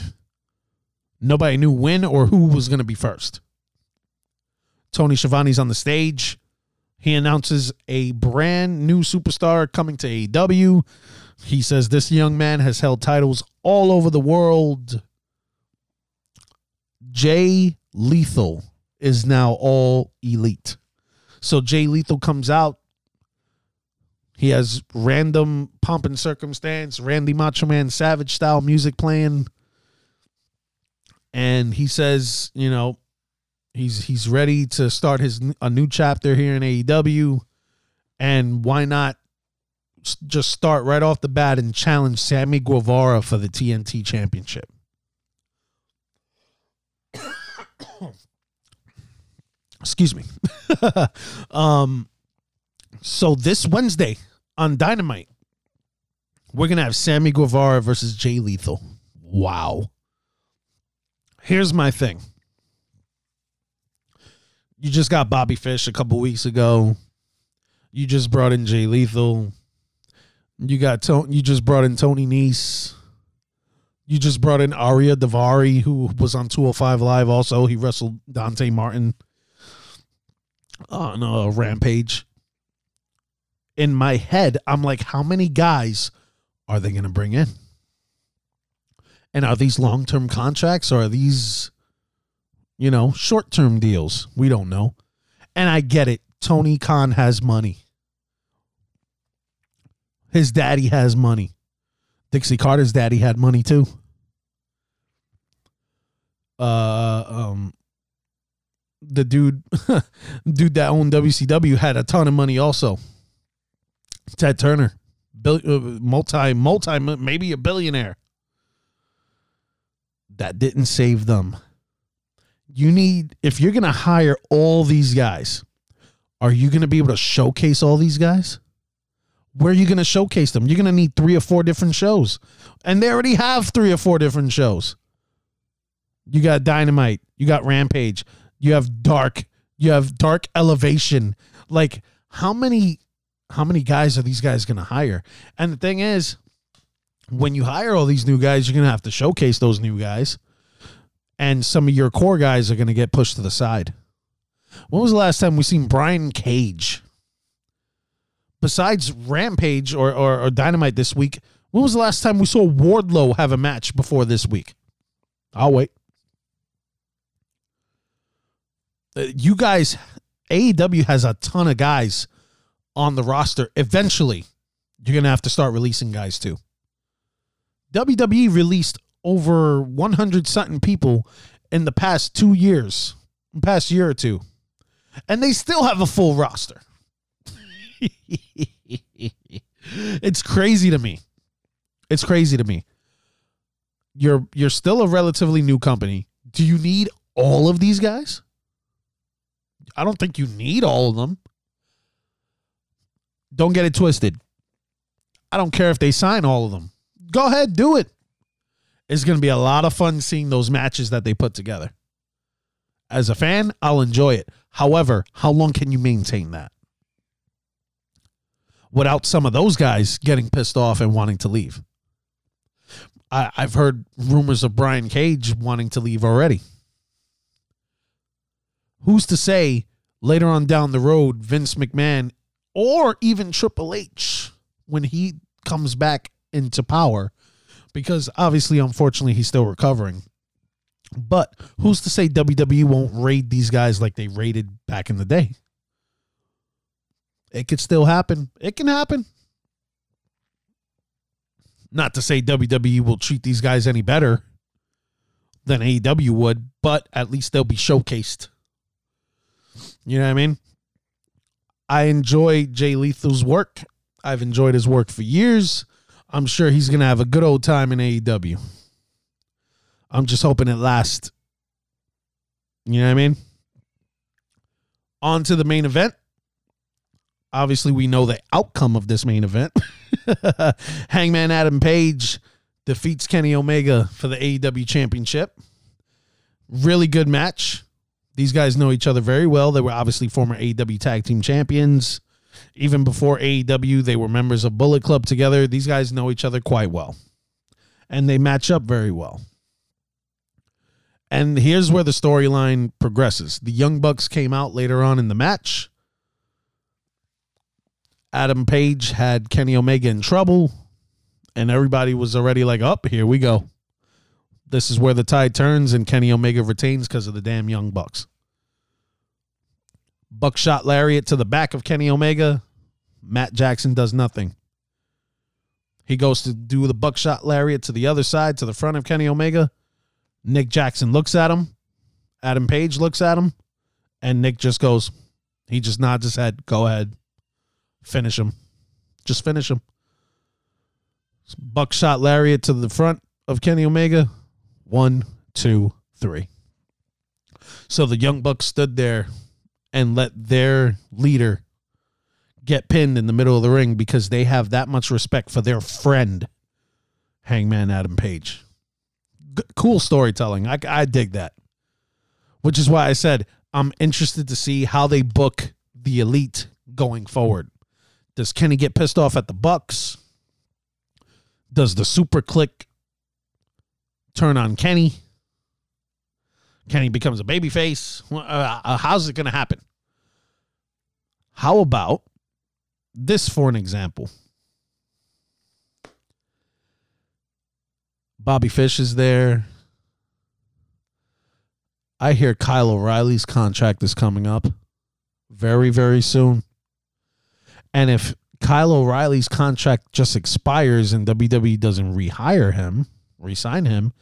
Nobody knew when or who was going to be first. Tony Schiavone's on the stage. He announces a brand new superstar coming to AEW. He says this young man has held titles all over the world. Jay Lethal is now All Elite. So Jay Lethal comes out. He has random pomp and circumstance, Randy Macho Man Savage style music playing. And he says, you know, he's ready to start a new chapter here in AEW. And why not just start right off the bat and challenge Sammy Guevara for the TNT Championship? Excuse me. So this Wednesday on Dynamite, we're going to have Sammy Guevara versus Jay Lethal. Wow. Here's my thing. You just got Bobby Fish a couple weeks ago. You just brought in Jay Lethal. You just brought in Tony Nese. You just brought in Aria Daivari, who was on 205 Live also. He wrestled Dante Martin on a Rampage. In my head, I'm like, how many guys are they going to bring in? And are these long-term contracts or are these, you know, short-term deals? We don't know. And I get it. Tony Khan has money. His daddy has money. Dixie Carter's daddy had money too. The dude that owned WCW had a ton of money also. Ted Turner, multi, maybe a billionaire. That didn't save them. If you're going to hire all these guys, are you going to be able to showcase all these guys? Where are you going to showcase them? You're going to need 3 or 4 different shows. And they already have 3 or 4 different shows. You got Dynamite. You got Rampage. You have Dark. You have Dark Elevation. Like, how many guys are these guys going to hire? And the thing is, when you hire all these new guys, you're going to have to showcase those new guys. And some of your core guys are going to get pushed to the side. When was the last time we seen Brian Cage? Besides Rampage or Dynamite this week, When was the last time we saw Wardlow have a match before this week? I'll wait. You guys, AEW has a ton of guys on the roster. Eventually, you're going to have to start releasing guys too. WWE released over 100-something people in the past 2 years, past year or two, and they still have a full roster. It's crazy to me. It's crazy to me. You're still a relatively new company. Do you need all of these guys? I don't think you need all of them. Don't get it twisted. I don't care if they sign all of them. Go ahead, do it. It's going to be a lot of fun seeing those matches that they put together. As a fan, I'll enjoy it. However, how long can you maintain that without some of those guys getting pissed off and wanting to leave? I've heard rumors of Brian Cage wanting to leave already. Who's to say later on down the road, Vince McMahon or even Triple H, when he comes back into power, because obviously, unfortunately, he's still recovering. But who's to say WWE won't raid these guys like they raided back in the day? It could still happen. It can happen. Not to say WWE will treat these guys any better than AEW would, but at least they'll be showcased. You know what I mean? I enjoy Jay Lethal's work. I've enjoyed his work for years. I'm sure he's going to have a good old time in AEW. I'm just hoping it lasts. You know what I mean? On to the main event. Obviously, we know the outcome of this main event. Hangman Adam Page defeats Kenny Omega for the AEW Championship. Really good match. These guys know each other very well. They were obviously former AEW Tag Team Champions. Even before AEW, they were members of Bullet Club together. These guys know each other quite well. And they match up very well. And here's where the storyline progresses. The Young Bucks came out later on in the match. Adam Page had Kenny Omega in trouble. And everybody was already like, oh, here we go. This is where the tide turns and Kenny Omega retains because of the damn Young Bucks. Buckshot lariat to the back of Kenny Omega. Matt Jackson does nothing. He goes to do the buckshot lariat to the other side, to the front of Kenny Omega. Nick Jackson looks at him. Adam Page looks at him. And Nick just goes, he just nods his head. Go ahead. Finish him. Just finish him. Buckshot lariat to the front of Kenny Omega. 1, 2, 3. So the Young Bucks stood there and let their leader get pinned in the middle of the ring because they have that much respect for their friend, Hangman Adam Page. Cool storytelling. I dig that. Which is why I said I'm interested to see how they book the Elite going forward. Does Kenny get pissed off at the Bucks? Does the Super Click turn on Kenny? Kenny becomes a babyface. How's it going to happen? How about this for an example? Bobby Fish is there. I hear Kyle O'Reilly's contract is coming up very, very soon. And if Kyle O'Reilly's contract just expires and WWE doesn't rehire him, re-sign him,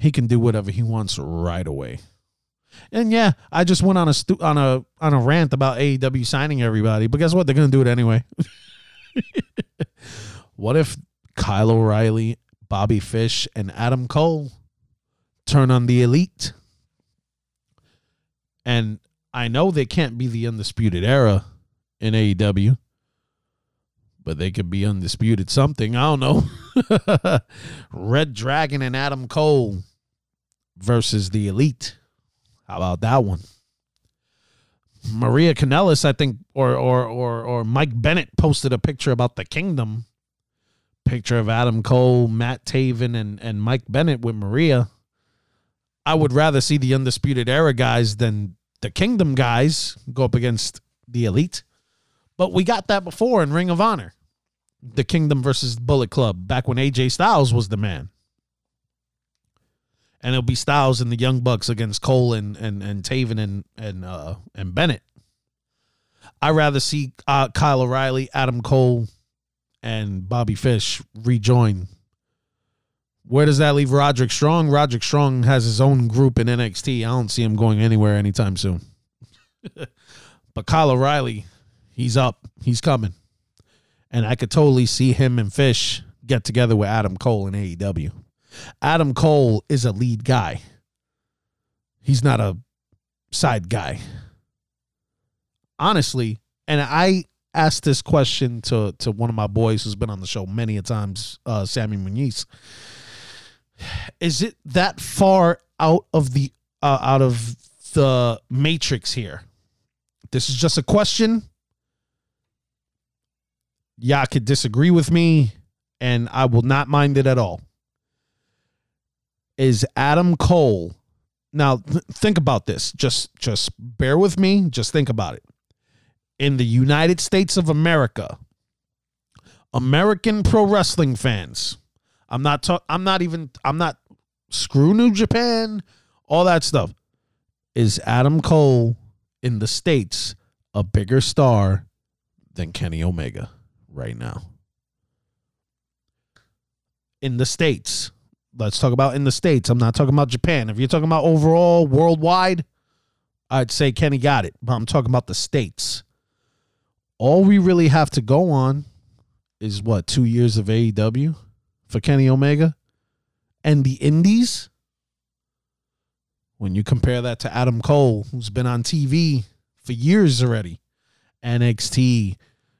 he can do whatever he wants right away. And yeah, I just went on a rant about AEW signing everybody, but guess what? They're going to do it anyway. What if Kyle O'Reilly, Bobby Fish, and Adam Cole turn on the Elite? And I know they can't be the Undisputed Era in AEW, but they could be Undisputed something. I don't know. Red Dragon and Adam Cole versus the Elite. How about that one? Maria Kanellis, I think, or Mike Bennett posted a picture about the Kingdom. Picture of Adam Cole, Matt Taven, and Mike Bennett with Maria. I would rather see the Undisputed Era guys than the Kingdom guys go up against the Elite. But we got that before in Ring of Honor. the Kingdom versus Bullet Club back when AJ Styles was the man. And it'll be Styles and the Young Bucks against Cole and Taven and Bennett. I'd rather see Kyle O'Reilly, Adam Cole, and Bobby Fish rejoin. Where does that leave Roderick Strong? Roderick Strong has his own group in NXT. I don't see him going anywhere anytime soon. But Kyle O'Reilly, he's up. He's coming. And I could totally see him and Fish get together with Adam Cole in AEW. Adam Cole is a lead guy. He's not a side guy. Honestly, and I asked this question to one of my boys who's been on the show many a times, Sammy Muniz. Is it that far out of the matrix here? This is just a question. Y'all could disagree with me, and I will not mind it at all. Is Adam Cole... Now, think about this. Just bear with me. Just think about it. In the United States of America, American pro wrestling fans, I'm not screw New Japan, all that stuff. Is Adam Cole in the States a bigger star than Kenny Omega right now? In the States. Let's talk about in the States. I'm not talking about Japan. If you're talking about overall worldwide, I'd say Kenny got it. But I'm talking about the States. All we really have to go on is, what, 2 years of AEW for Kenny Omega and the Indies? When you compare that to Adam Cole, who's been on TV for years already, NXT,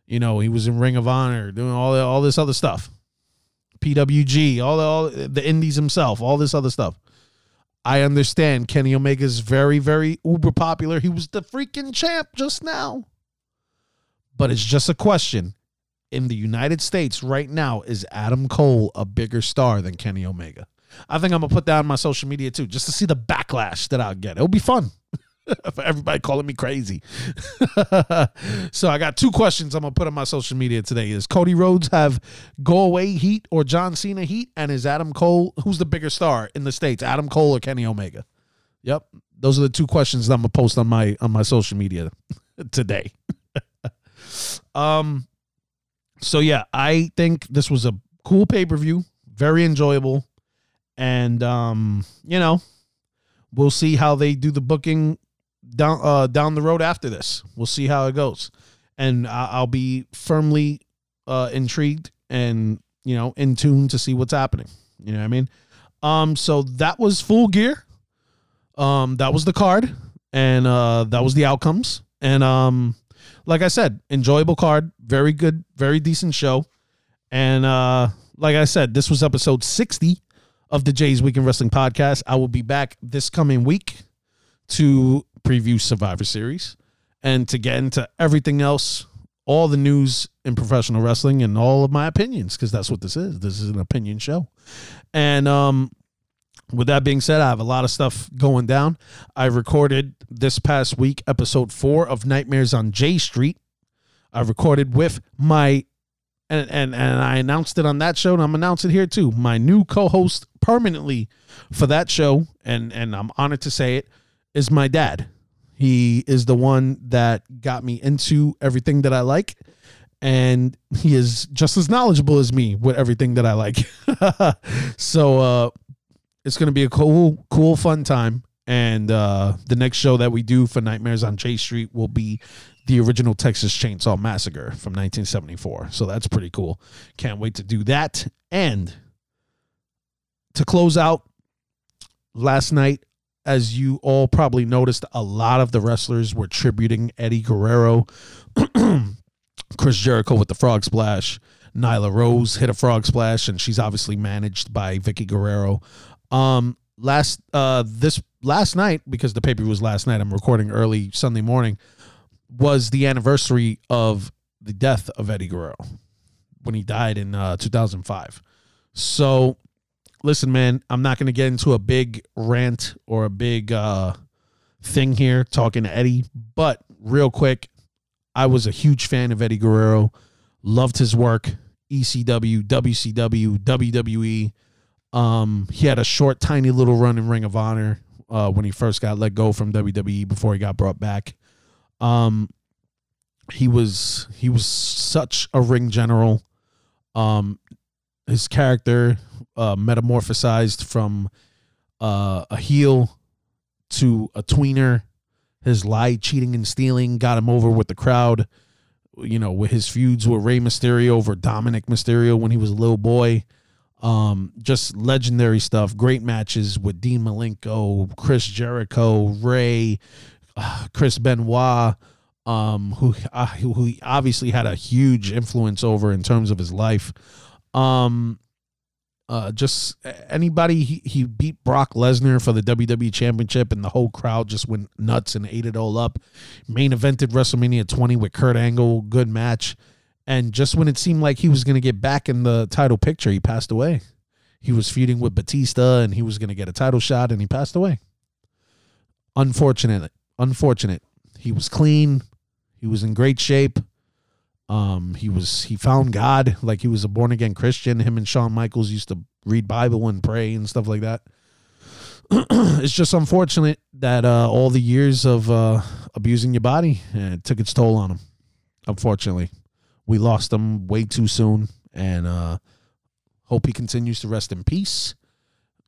you know, he was in Ring of Honor, doing all this other stuff. PWG, all the Indies himself, all this other stuff. I understand Kenny Omega's very, very uber popular. He was the freaking champ just now. But it's just a question. In the United States right now, is Adam Cole a bigger star than Kenny Omega? I think I'm going to put that on my social media too, just to see the backlash that I'll get. It'll be fun. For everybody calling me crazy. So I got two questions I'm going to put on my social media today. Is Cody Rhodes have go away heat or John Cena heat? And is Adam Cole, who's the bigger star in the States, Adam Cole or Kenny Omega? Yep. Those are the two questions that I'm going to post on my social media today. So yeah, I think this was a cool pay-per-view, very enjoyable. And, you know, we'll see how they do the booking down the road after this. We'll see how it goes, and I'll be firmly intrigued and, you know, in tune to see what's happening. You know what I mean? So that was Full Gear. That was the card, and that was the outcomes. And like I said, enjoyable card, very good, very decent show. And like I said, this was episode 60 of the Jay's Week in Wrestling podcast. I will be back this coming week to preview Survivor Series and to get into everything else, all the news in professional wrestling and all of my opinions, because that's what this is. This is an opinion show. And with that being said, I have a lot of stuff going down. I recorded this past week episode 4 of Nightmares on J Street. I recorded with my... And I announced it on that show, and I'm announcing it here too. My new co-host permanently for that show, and I'm honored to say it, is my dad. He is the one that got me into everything that I like, and he is just as knowledgeable as me with everything that I like. So it's going to be a cool, fun time. And the next show that we do for Nightmares on J Street will be the original Texas Chainsaw Massacre from 1974. So that's pretty cool. Can't wait to do that. And to close out, last night, as you all probably noticed, a lot of the wrestlers were tributing Eddie Guerrero. Chris Jericho with the frog splash. Nyla Rose hit a frog splash, and she's obviously managed by Vicky Guerrero. Last night, because the paper was last night, I'm recording early Sunday morning, was the anniversary of the death of Eddie Guerrero when he died in 2005. So listen, man, I'm not going to get into a big rant or a big thing here talking to Eddie, but real quick, I was a huge fan of Eddie Guerrero, loved his work. ECW, WCW, WWE. He had a short, tiny little run in Ring of Honor when he first got let go from WWE before he got brought back. He was such a ring general. His character metamorphosized from a heel to a tweener. His lie, cheating, and stealing got him over with the crowd. You know, with his feuds with Rey Mysterio over Dominic Mysterio when he was a little boy. Just legendary stuff. Great matches with Dean Malenko, Chris Jericho, Rey, Chris Benoit, who he obviously had a huge influence over in terms of his life. Just anybody. He beat Brock Lesnar for the WWE Championship, and the whole crowd just went nuts and ate it all up. Main evented WrestleMania 20 with Kurt Angle. Good match. And just when it seemed like he was going to get back in the title picture, he passed away. He was feuding with Batista, and he was going to get a title shot, and he passed away. Unfortunate. He was clean. He was in great shape. He found God. Like, he was a born again Christian. Him and Shawn Michaels used to read Bible and pray and stuff like that. It's just unfortunate that all the years of abusing your body it took its toll on him. Unfortunately, we lost him way too soon, and hope he continues to rest in peace.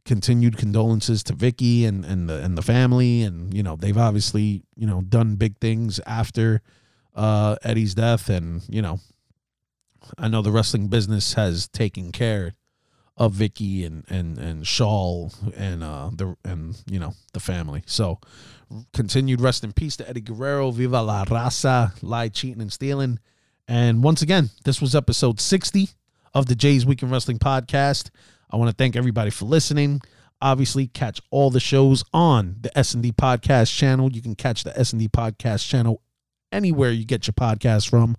Continued condolences to Vicky and the family, and you know they've obviously done big things after Eddie's death, and I know the wrestling business has taken care of Vicky and Shawl and the family. So continued rest in peace to Eddie Guerrero. Viva la raza. Lie, cheating, and stealing. And once again, this was episode 60 of the Jay's Week in Wrestling podcast. I want to thank everybody for listening. Obviously, catch all the shows on the S&D podcast channel. You can catch the S&D podcast channel anywhere you get your podcast from,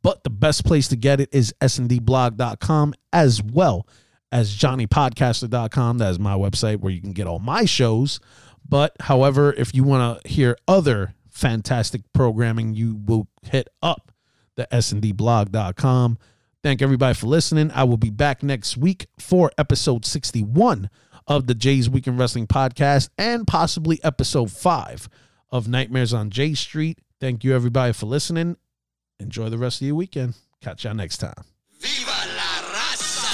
but the best place to get it is sndblog.com, as well as johnnypodcaster.com. that is my website where you can get all my shows. But however, if you want to hear other fantastic programming, you will hit up the sndblog.com. Thank everybody for listening. I will be back next week for episode 61 of the Jay's Week in Wrestling podcast, and possibly episode 5 of Nightmares on J Street. Thank you, everybody, for listening. Enjoy the rest of your weekend. Catch y'all next time. Viva la raza!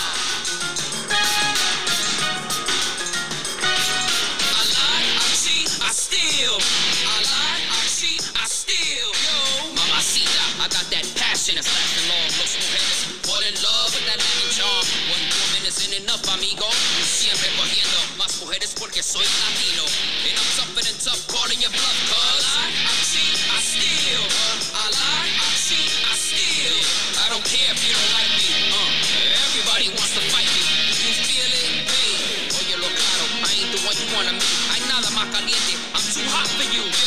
I lie, I cheat, I steal. I lie, I cheat, I steal. Yo, mamacita, I got that passion. It's lasting long, looks mujeres. Fall in love with that Latin charm. 1 woman isn't enough, amigo. Siempre cogiendo más mujeres porque soy Latino. And I'm tougher than tough, calling your bluff, cause I lie, I cheat. I lie, I cheat, I steal. I don't care if you don't like me. Everybody wants to fight me. You feel it, babe? Oye, lo claro, I ain't the one you wanna meet. Hay nada más caliente. I'm too hot for you.